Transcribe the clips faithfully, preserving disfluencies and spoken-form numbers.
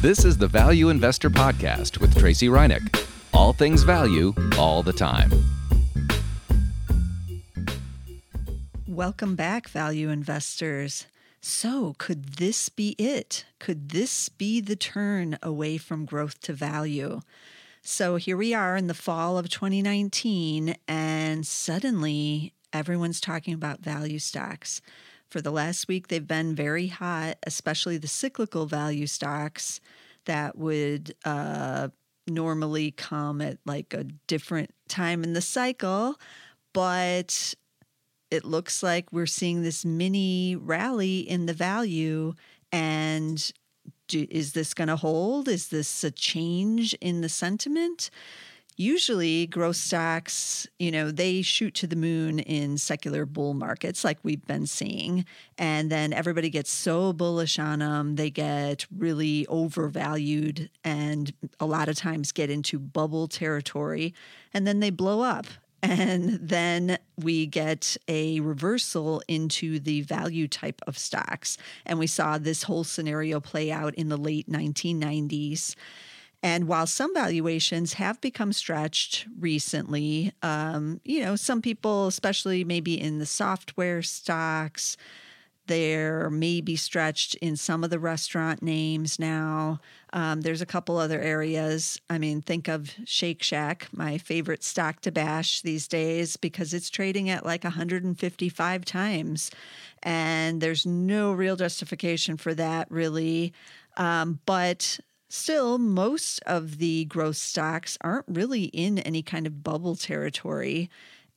This is the Value Investor Podcast with Tracy Reinick. All things value, all the time. Welcome back, value investors. So could this be it? Could this be the turn away from growth to value? So here we are in the fall of twenty nineteen, and suddenly everyone's talking about value stocks. For the last week, they've been very hot, especially the cyclical value stocks that would uh, normally come at like a different time in the cycle. But it looks like we're seeing this mini rally in the value. And do, is this going to hold? Is this a change in the sentiment? Usually growth stocks, you know, they shoot to the moon in secular bull markets like we've been seeing. And then everybody gets so bullish on them, they get really overvalued and a lot of times get into bubble territory. And then they blow up. And then we get a reversal into the value type of stocks. And we saw this whole scenario play out in the late nineteen nineties. And while some valuations have become stretched recently, um, you know, some people, especially maybe in the software stocks, they're maybe stretched in some of the restaurant names now. Um, there's a couple other areas. I mean, think of Shake Shack, my favorite stock to bash these days, because it's trading at like one hundred fifty-five times. And there's no real justification for that, really. Um, but... Still, most of the growth stocks aren't really in any kind of bubble territory,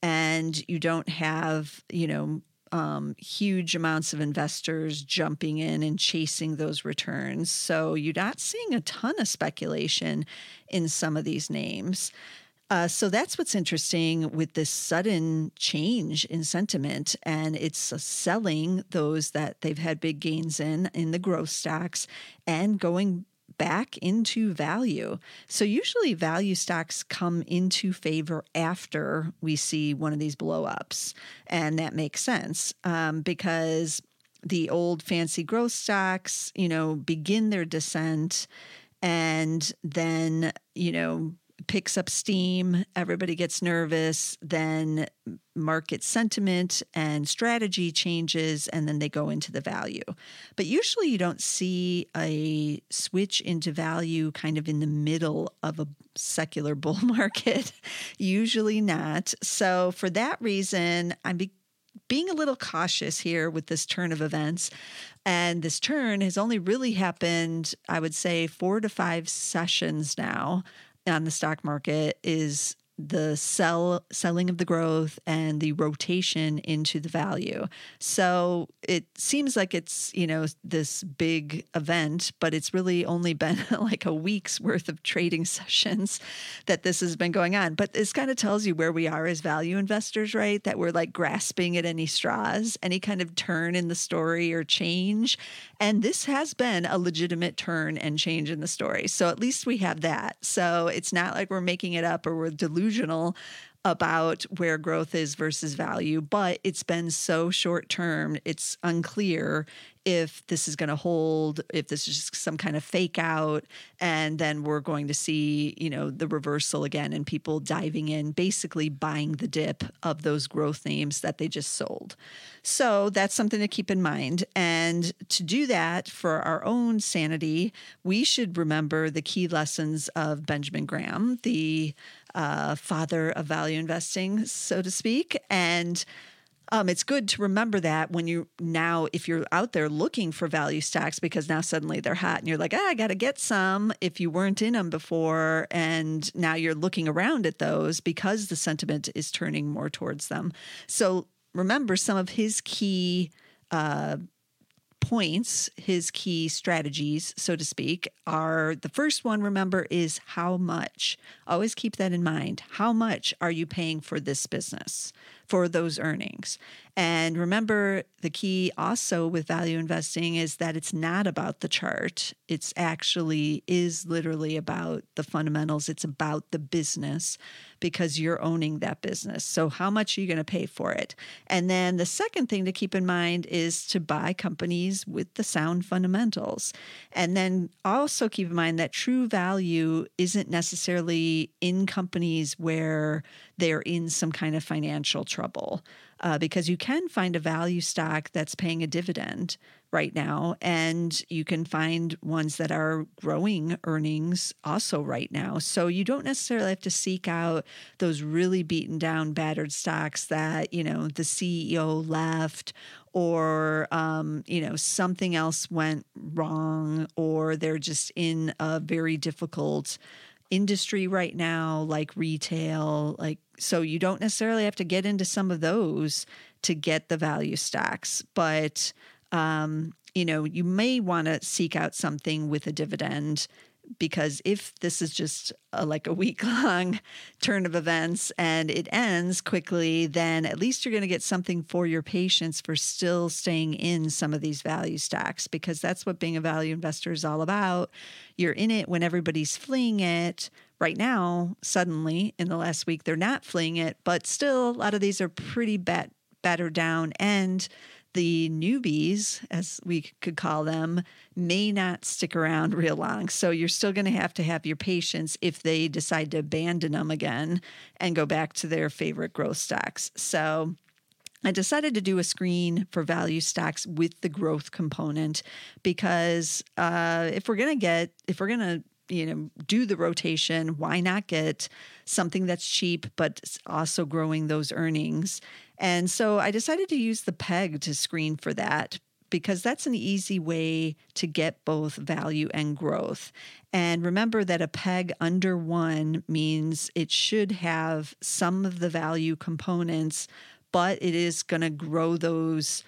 and you don't have, you know, um, huge amounts of investors jumping in and chasing those returns. So you're not seeing a ton of speculation in some of these names. Uh, so that's what's interesting with this sudden change in sentiment, and it's selling those that they've had big gains in, in the growth stocks, and going back into value. So usually value stocks come into favor after we see one of these blow-ups. And that makes sense um, because the old fancy growth stocks, you know, begin their descent and then, you know, picks up steam, everybody gets nervous, then market sentiment and strategy changes, and then they go into the value. But usually you don't see a switch into value kind of in the middle of a secular bull market. Usually not. So for that reason, I'm be- being a little cautious here with this turn of events. And this turn has only really happened, I would say, four to five sessions now on the stock market, is the sell selling of the growth and the rotation into the value. So it seems like it's, you know, this big event, but it's really only been like a week's worth of trading sessions that this has been going on. But this kind of tells you where we are as value investors, right? That we're like grasping at any straws, any kind of turn in the story or change. And this has been a legitimate turn and change in the story. So at least we have that. So it's not like we're making it up or we're delusional about where growth is versus value, but it's been so short term, it's unclear if this is going to hold, if this is just some kind of fake out, and then we're going to see, you know, the reversal again and people diving in, basically buying the dip of those growth names that they just sold. So that's something to keep in mind. And to do that for our own sanity, we should remember the key lessons of Benjamin Graham, the uh, father of value investing, so to speak. And Um, it's good to remember that when you now, if you're out there looking for value stocks, because now suddenly they're hot and you're like, ah, I got to get some if you weren't in them before. And now you're looking around at those because the sentiment is turning more towards them. So remember some of his key uh, points, his key strategies, so to speak, are the first one, remember, is how much. Always keep that in mind. How much are you paying for this business? for those earnings. And remember, the key also with value investing is that it's not about the chart. It's actually is literally about the fundamentals. It's about the business because you're owning that business. So how much are you going to pay for it? And then the second thing to keep in mind is to buy companies with the sound fundamentals. And then also keep in mind that true value isn't necessarily in companies where they're in some kind of financial trouble. Uh, because you can find a value stock that's paying a dividend right now, and you can find ones that are growing earnings also right now. So you don't necessarily have to seek out those really beaten down, battered stocks that, you know, the C E O left or, um, you know, something else went wrong, or they're just in a very difficult industry right now, like retail, like, so you don't necessarily have to get into some of those to get the value stocks, but, um, you know, you may want to seek out something with a dividend, because if this is just a, like a week long turn of events and it ends quickly, then at least you're going to get something for your patience for still staying in some of these value stocks, because that's what being a value investor is all about. You're in it when everybody's fleeing it. Right now, suddenly in the last week, they're not fleeing it, but still a lot of these are pretty bat- battered down, and the newbies, as we could call them, may not stick around real long. So you're still going to have to have your patience if they decide to abandon them again and go back to their favorite growth stocks. So I decided to do a screen for value stocks with the growth component, because uh, if we're going to get, if we're going to you know, do the rotation, why not get something that's cheap, but also growing those earnings? And so I decided to use the PEG to screen for that, because that's an easy way to get both value and growth. And remember that a PEG under one means it should have some of the value components, but it is going to grow those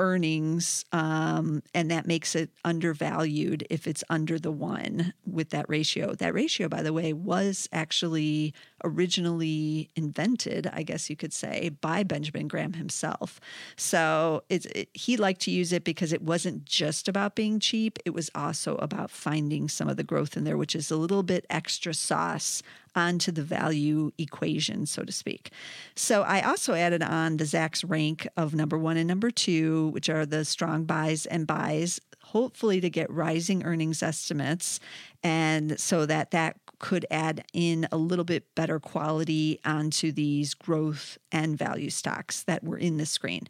earnings, um, and that makes it undervalued if it's under the one with that ratio. That ratio, by the way, was actually originally invented, I guess you could say, by Benjamin Graham himself. So it's, it, he liked to use it because it wasn't just about being cheap. It was also about finding some of the growth in there, which is a little bit extra sauce onto the value equation, so to speak. So I also added on the Zacks rank of number one and number two, which are the strong buys and buys, hopefully to get rising earnings estimates, and so that that could add in a little bit better quality onto these growth and value stocks that were in the screen.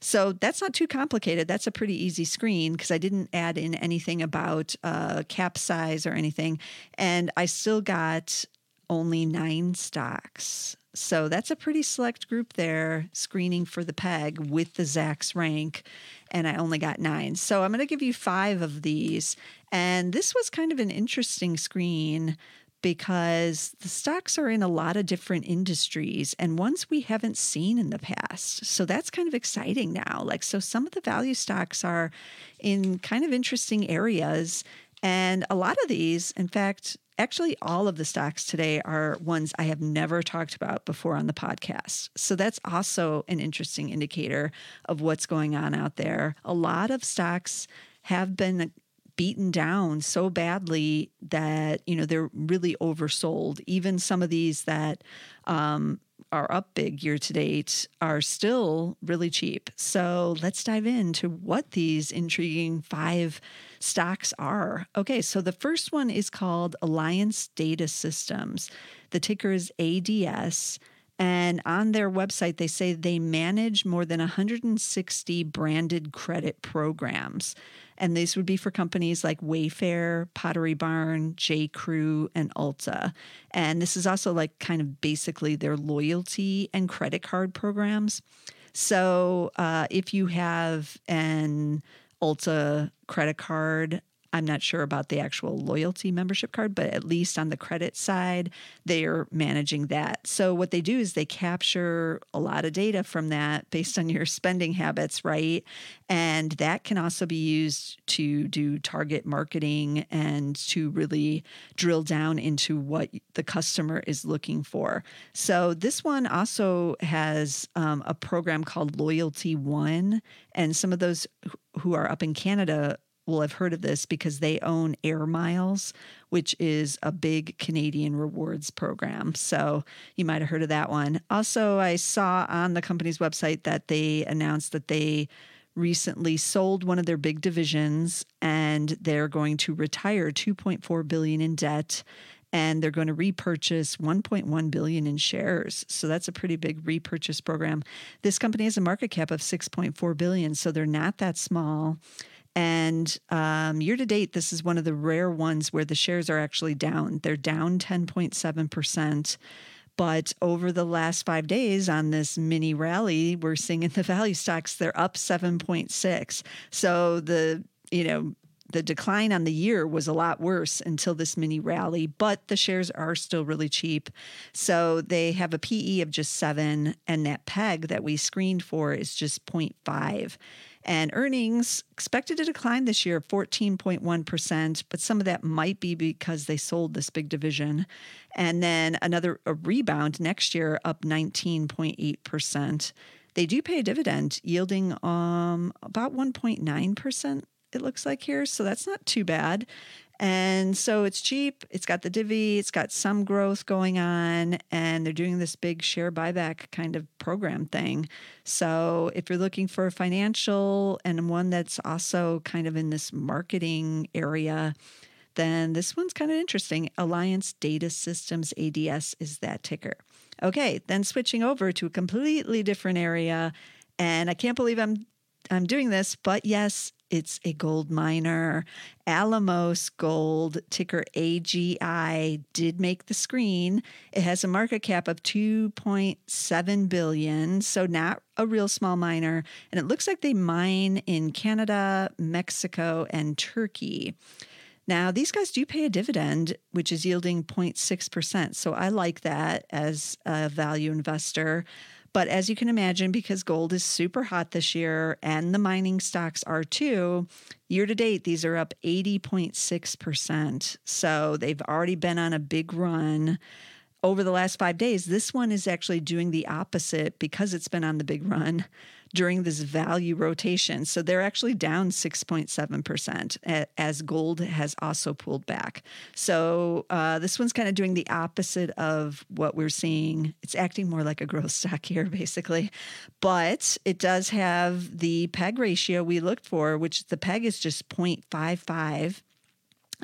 So that's not too complicated. That's a pretty easy screen, because I didn't add in anything about uh, cap size or anything, and I still got only nine stocks. So that's a pretty select group there, screening for the PEG with the Zacks rank, and I only got nine. So I'm going to give you five of these. And this was kind of an interesting screen, because the stocks are in a lot of different industries and ones we haven't seen in the past. So that's kind of exciting now. Like, so some of the value stocks are in kind of interesting areas, and a lot of these, in fact, actually, all of the stocks today are ones I have never talked about before on the podcast. So that's also an interesting indicator of what's going on out there. A lot of stocks have been beaten down so badly that, you know, they're really oversold. Even some of these that um, are up big year to date are still really cheap. So let's dive into what these intriguing five stocks are. Okay, so the first one is called Alliance Data Systems. The ticker is A D S. And on their website, they say they manage more than one hundred sixty branded credit programs. And these would be for companies like Wayfair, Pottery Barn, J. Crew, and Ulta. And this is also like kind of basically their loyalty and credit card programs. So uh, if you have an Ulta credit card, I'm not sure about the actual loyalty membership card, but at least on the credit side, they're managing that. So what they do is they capture a lot of data from that based on your spending habits, right? And that can also be used to do target marketing and to really drill down into what the customer is looking for. So this one also has um, a program called Loyalty One. And some of those who are up in Canada will have heard of this because they own Air Miles, which is a big Canadian rewards program. So you might have heard of that one. Also, I saw on the company's website that they announced that they recently sold one of their big divisions and they're going to retire two point four billion dollars in debt, and they're going to repurchase one point one billion dollars in shares. So that's a pretty big repurchase program. This company has a market cap of six point four billion dollars, so they're not that small. And um, year to date, this is one of the rare ones where the shares are actually down. They're down ten point seven percent. But over the last five days on this mini rally, we're seeing in the value stocks, they're up seven point six. So the, you know, the decline on the year was a lot worse until this mini rally, but the shares are still really cheap. So they have a P E of just seven, and that peg that we screened for is just zero point five. And earnings expected to decline this year fourteen point one percent, but some of that might be because they sold this big division. And then another a rebound next year up nineteen point eight percent. They do pay a dividend yielding um, about one point nine percent, it looks like here. So that's not too bad. And so it's cheap. It's got the divvy. It's got some growth going on. And they're doing this big share buyback kind of program thing. So if you're looking for a financial and one that's also kind of in this marketing area, then this one's kind of interesting. Alliance Data Systems, A D S, is that ticker. Okay, then switching over to a completely different area. And I can't believe I'm I'm doing this, but yes, it's a gold miner. Alamos Gold, ticker A G I, did make the screen. It has a market cap of two point seven billion dollars, so not a real small miner. And it looks like they mine in Canada, Mexico, and Turkey. Now, these guys do pay a dividend, which is yielding zero point six percent, so I like that as a value investor. But as you can imagine, because gold is super hot this year and the mining stocks are too, year to date, these are up eighty point six percent. So they've already been on a big run over the last five days. This one is actually doing the opposite because it's been on the big run during this value rotation. So they're actually down six point seven percent as gold has also pulled back. So uh, this one's kind of doing the opposite of what we're seeing. It's acting more like a growth stock here, basically. But it does have the P E G ratio we looked for, which the P E G is just zero point five five.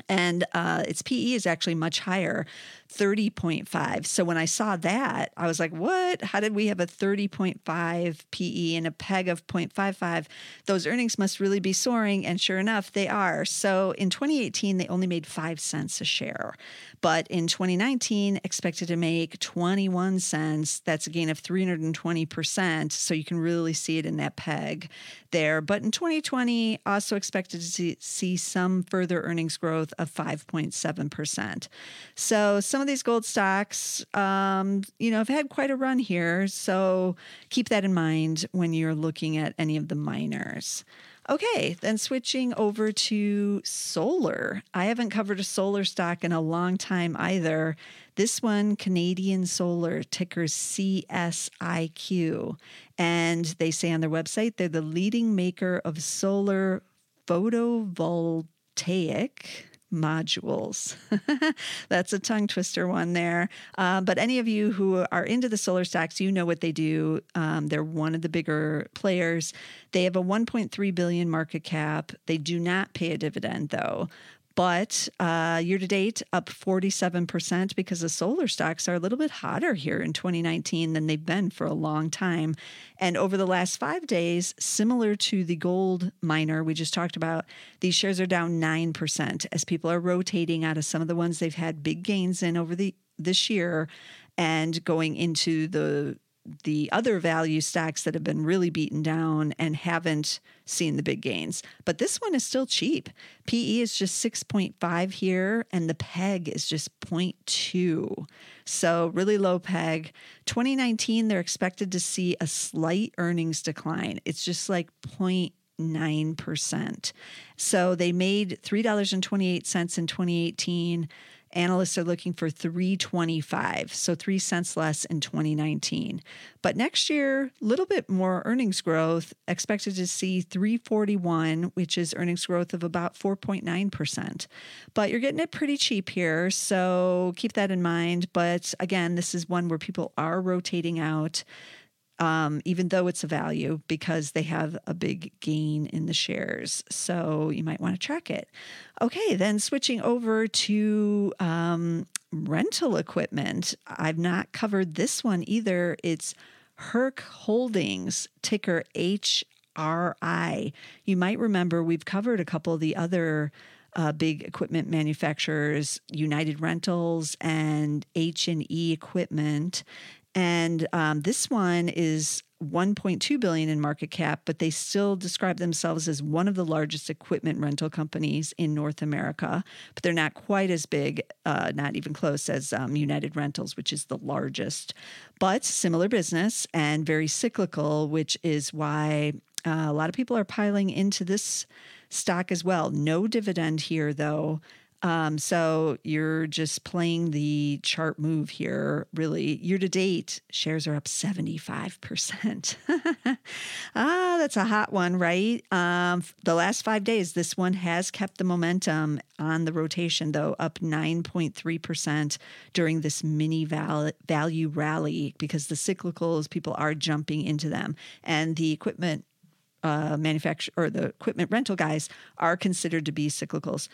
And uh, its P E is actually much higher, thirty point five. So when I saw that, I was like, what? How did we have a thirty point five P E and a P E G of zero point five five? Those earnings must really be soaring. And sure enough, they are. So in twenty eighteen, they only made five cents a share. But in twenty nineteen, expected to make twenty-one cents. That's a gain of three hundred twenty percent. So you can really see it in that P E G there. But in twenty twenty, also expected to see, see some further earnings growth of five point seven percent. So some of these gold stocks, um, you know, have had quite a run here. So keep that in mind when you're looking at any of the miners. Okay, then switching over to solar. I haven't covered a solar stock in a long time either. This one, Canadian Solar, ticker C S I Q. And they say on their website, they're the leading maker of solar photovoltaic modules. That's a tongue twister one there. Uh, but any of you who are into the solar stocks, you know what they do. Um, they're one of the bigger players. They have a one point three billion dollars market cap. They do not pay a dividend, though. But uh, year to date, up forty-seven percent because the solar stocks are a little bit hotter here in twenty nineteen than they've been for a long time. And over the last five days, similar to the gold miner we just talked about, these shares are down nine percent as people are rotating out of some of the ones they've had big gains in over the this year and going into the the other value stocks that have been really beaten down and haven't seen the big gains. But this one is still cheap. P E is just six point five here, and the PEG is just zero point two. So really low PEG. twenty nineteen, they're expected to see a slight earnings decline. It's just like zero point nine percent. So they made three dollars and twenty-eight cents in twenty eighteen. Analysts are looking for three twenty-five, so three cents less in twenty nineteen. But next year, a little bit more earnings growth, expected to see three forty-one, which is earnings growth of about four point nine percent. But you're getting it pretty cheap here, so keep that in mind. But again, this is one where people are rotating out, um, even though it's a value, because they have a big gain in the shares. So you might want to track it. Okay, then switching over to um, rental equipment. I've not covered this one either. It's Herc Holdings, ticker H R I. You might remember we've covered a couple of the other Uh, big equipment manufacturers, United Rentals and H and E Equipment. And um, this one is one point two billion dollars in market cap, but they still describe themselves as one of the largest equipment rental companies in North America. But they're not quite as big, uh, not even close, as um, United Rentals, which is the largest. But similar business and very cyclical, which is why Uh, a lot of people are piling into this stock as well. No dividend here, though. Um, so you're just playing the chart move here, really. Year to date, shares are up seventy-five percent. Ah, that's a hot one, right? Um, the last five days, this one has kept the momentum on the rotation, though, up nine point three percent during this mini val- value rally, because the cyclicals, people are jumping into them. And the equipment Uh, manufacture or the equipment rental guys are considered to be cyclicals.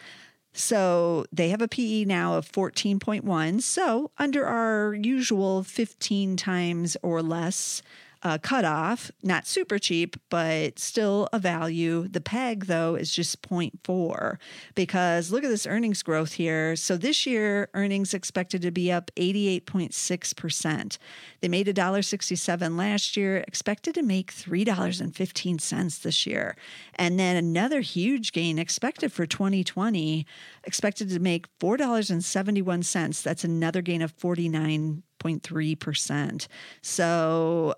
So they have a P E now of fourteen point one. So under our usual fifteen times or less uh, cutoff, not super cheap, but still a value. The PEG, though, is just zero point four, because look at this earnings growth here. So this year, earnings expected to be up eighty-eight point six percent. They made one dollar and sixty-seven cents last year, expected to make three dollars and fifteen cents this year. And then another huge gain expected for twenty twenty, expected to make four dollars and seventy-one cents. That's another gain of forty-nine point three percent. So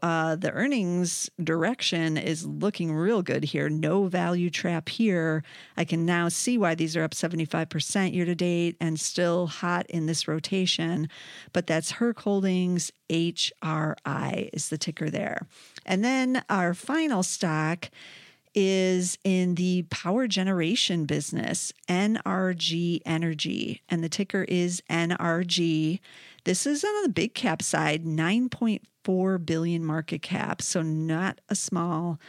uh, the earnings direction is looking real good here. No value trap here. I can now see why these are up seventy-five percent year to date and still hot in this rotation. But that's Herc Holdings. H R I is the ticker there. And then our final stock is in the power generation business, N R G Energy, and the ticker is N R G. This is on the big cap side, nine point four billion market cap, so not a small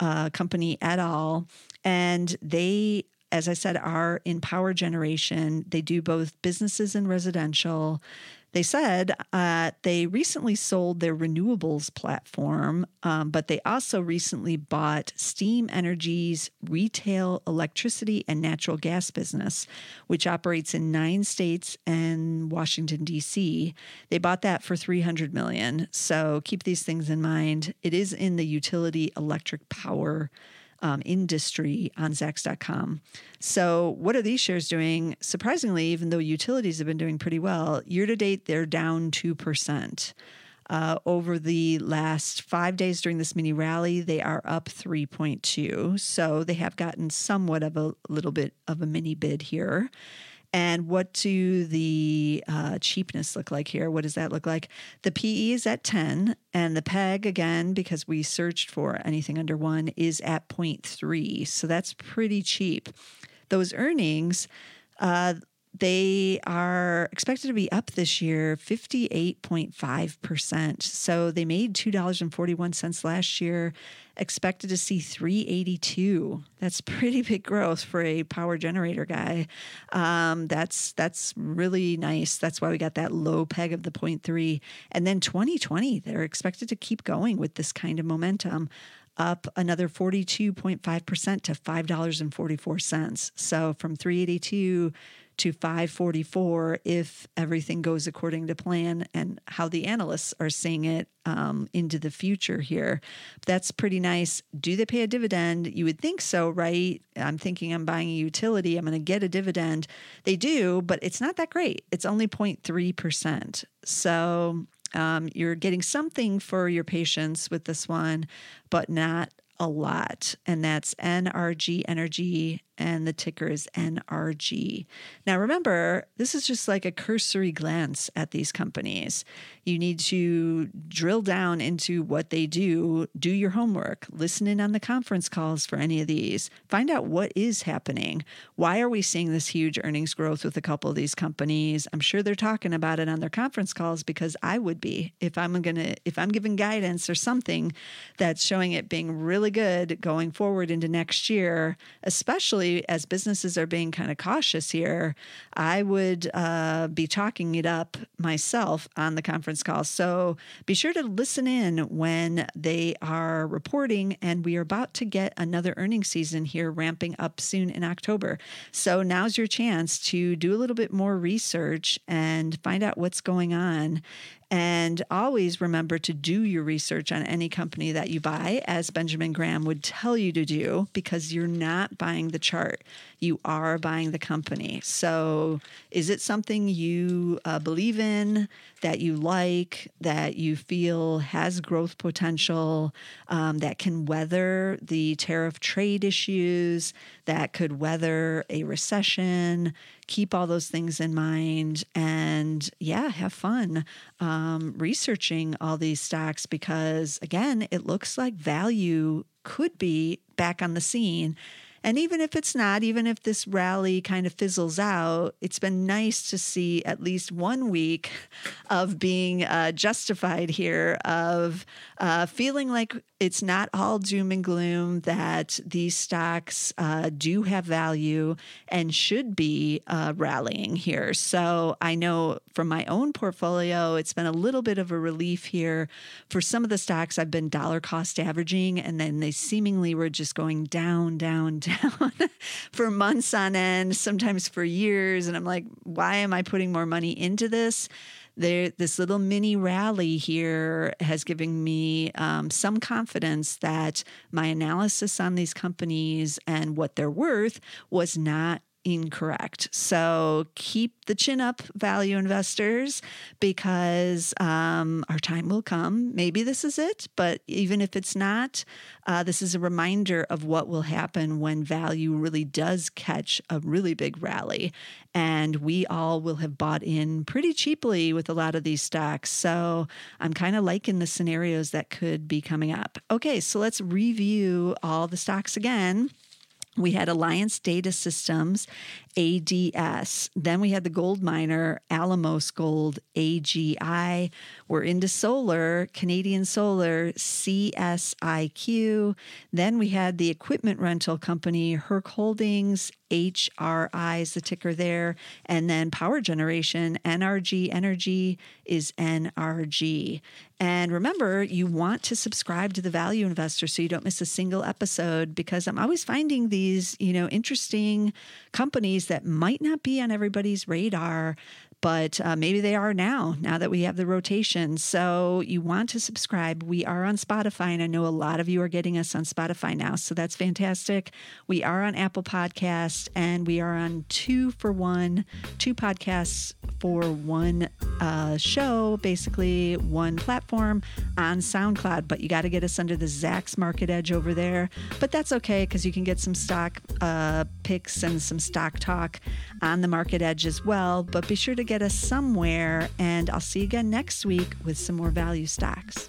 uh, company at all. And they, as I said, are in power generation. They do both businesses and residential. They said uh, they recently sold their renewables platform, um, but they also recently bought Steam Energy's retail electricity and natural gas business, which operates in nine states and Washington, D C. They bought that for three hundred million dollars. So keep these things in mind. It is in the utility electric power Um, industry on Zacks dot com. So what are these shares doing? Surprisingly, even though utilities have been doing pretty well, year to date, they're down two percent. Uh, over the last five days during this mini rally, they are up three point two. So they have gotten somewhat of a little bit of a mini bid here. And what do the uh, cheapness look like here? What does that look like? The P E is at ten, and the PEG, again, because we searched for anything under one, is at zero point three. So that's pretty cheap. Those earnings, uh, they are expected to be up this year fifty-eight point five percent. So they made two dollars and forty-one cents last year, expected to see three eighty-two. That's pretty big growth for a power generator guy. Um, that's that's really nice. That's why we got that low PEG of the zero point three. And then twenty twenty, they're expected to keep going with this kind of momentum, up another forty-two point five percent to five dollars and forty-four cents. So from three eighty-two to five forty-four if everything goes according to plan and how the analysts are seeing it um, into the future here. That's pretty nice. Do they pay a dividend? You would think so, right? I'm thinking I'm buying a utility. I'm going to get a dividend. They do, but it's not that great. It's only zero point three percent. So um, you're getting something for your patience with this one, but not a lot. And that's N R G Energy, and the ticker is N R G. Now, remember, this is just like a cursory glance at these companies. You need to drill down into what they do, do your homework, listen in on the conference calls for any of these, find out what is happening. Why are we seeing this huge earnings growth with a couple of these companies? I'm sure they're talking about it on their conference calls, because I would be if I'm going to, if I'm giving guidance or something that's showing it being really good going forward into next year, especially as businesses are being kind of cautious here. I would uh, be talking it up myself on the conference call. So be sure to listen in when they are reporting, and we are about to get another earnings season here ramping up soon in October. So now's your chance to do a little bit more research and find out what's going on. And always remember to do your research on any company that you buy, as Benjamin Graham would tell you to do, because you're not buying the chart. You are buying the company. So is it something you uh, believe in, that you like, that you feel has growth potential, um, that can weather the tariff trade issues, that could weather a recession? Keep all those things in mind, and yeah, have fun um, researching all these stocks, because again, it looks like value could be back on the scene. And even if it's not, even if this rally kind of fizzles out, it's been nice to see at least one week of being uh, justified here, of uh, feeling like it's not all doom and gloom, that these stocks uh, do have value and should be uh, rallying here. So I know from my own portfolio, it's been a little bit of a relief here. For some of the stocks, I've been dollar cost averaging, and then they seemingly were just going down, down, down. for months on end, sometimes for years. And I'm like, why am I putting more money into this? There, this little mini rally here has given me um, some confidence that my analysis on these companies and what they're worth was not incorrect. So keep the chin up, value investors, because um, our time will come. Maybe this is it, but even if it's not, uh, this is a reminder of what will happen when value really does catch a really big rally. And we all will have bought in pretty cheaply with a lot of these stocks. So I'm kind of liking the scenarios that could be coming up. Okay, so let's review all the stocks again. We had Alliance Data Systems, A D S. Then we had the gold miner, Alamos Gold, A G I. We're into solar, Canadian Solar, C S I Q. Then we had the equipment rental company, Herc Holdings, H R I is the ticker there. And then power generation, N R G Energy is N R G. And remember, you want to subscribe to the Value Investor so you don't miss a single episode, because I'm always finding these, you know, interesting companies that might not be on everybody's radar, but uh, maybe they are now, now that we have the rotation. So you want to subscribe. We are on Spotify, and I know a lot of you are getting us on Spotify now, so that's fantastic. We are on Apple Podcasts, and we are on two for one, two podcasts for one uh, show, basically one platform on SoundCloud, but you got to get us under the Zacks Market Edge over there. But that's okay, because you can get some stock uh, picks and some stock talk on the Market Edge as well, but be sure to get Get us somewhere, and I'll see you again next week with some more value stocks.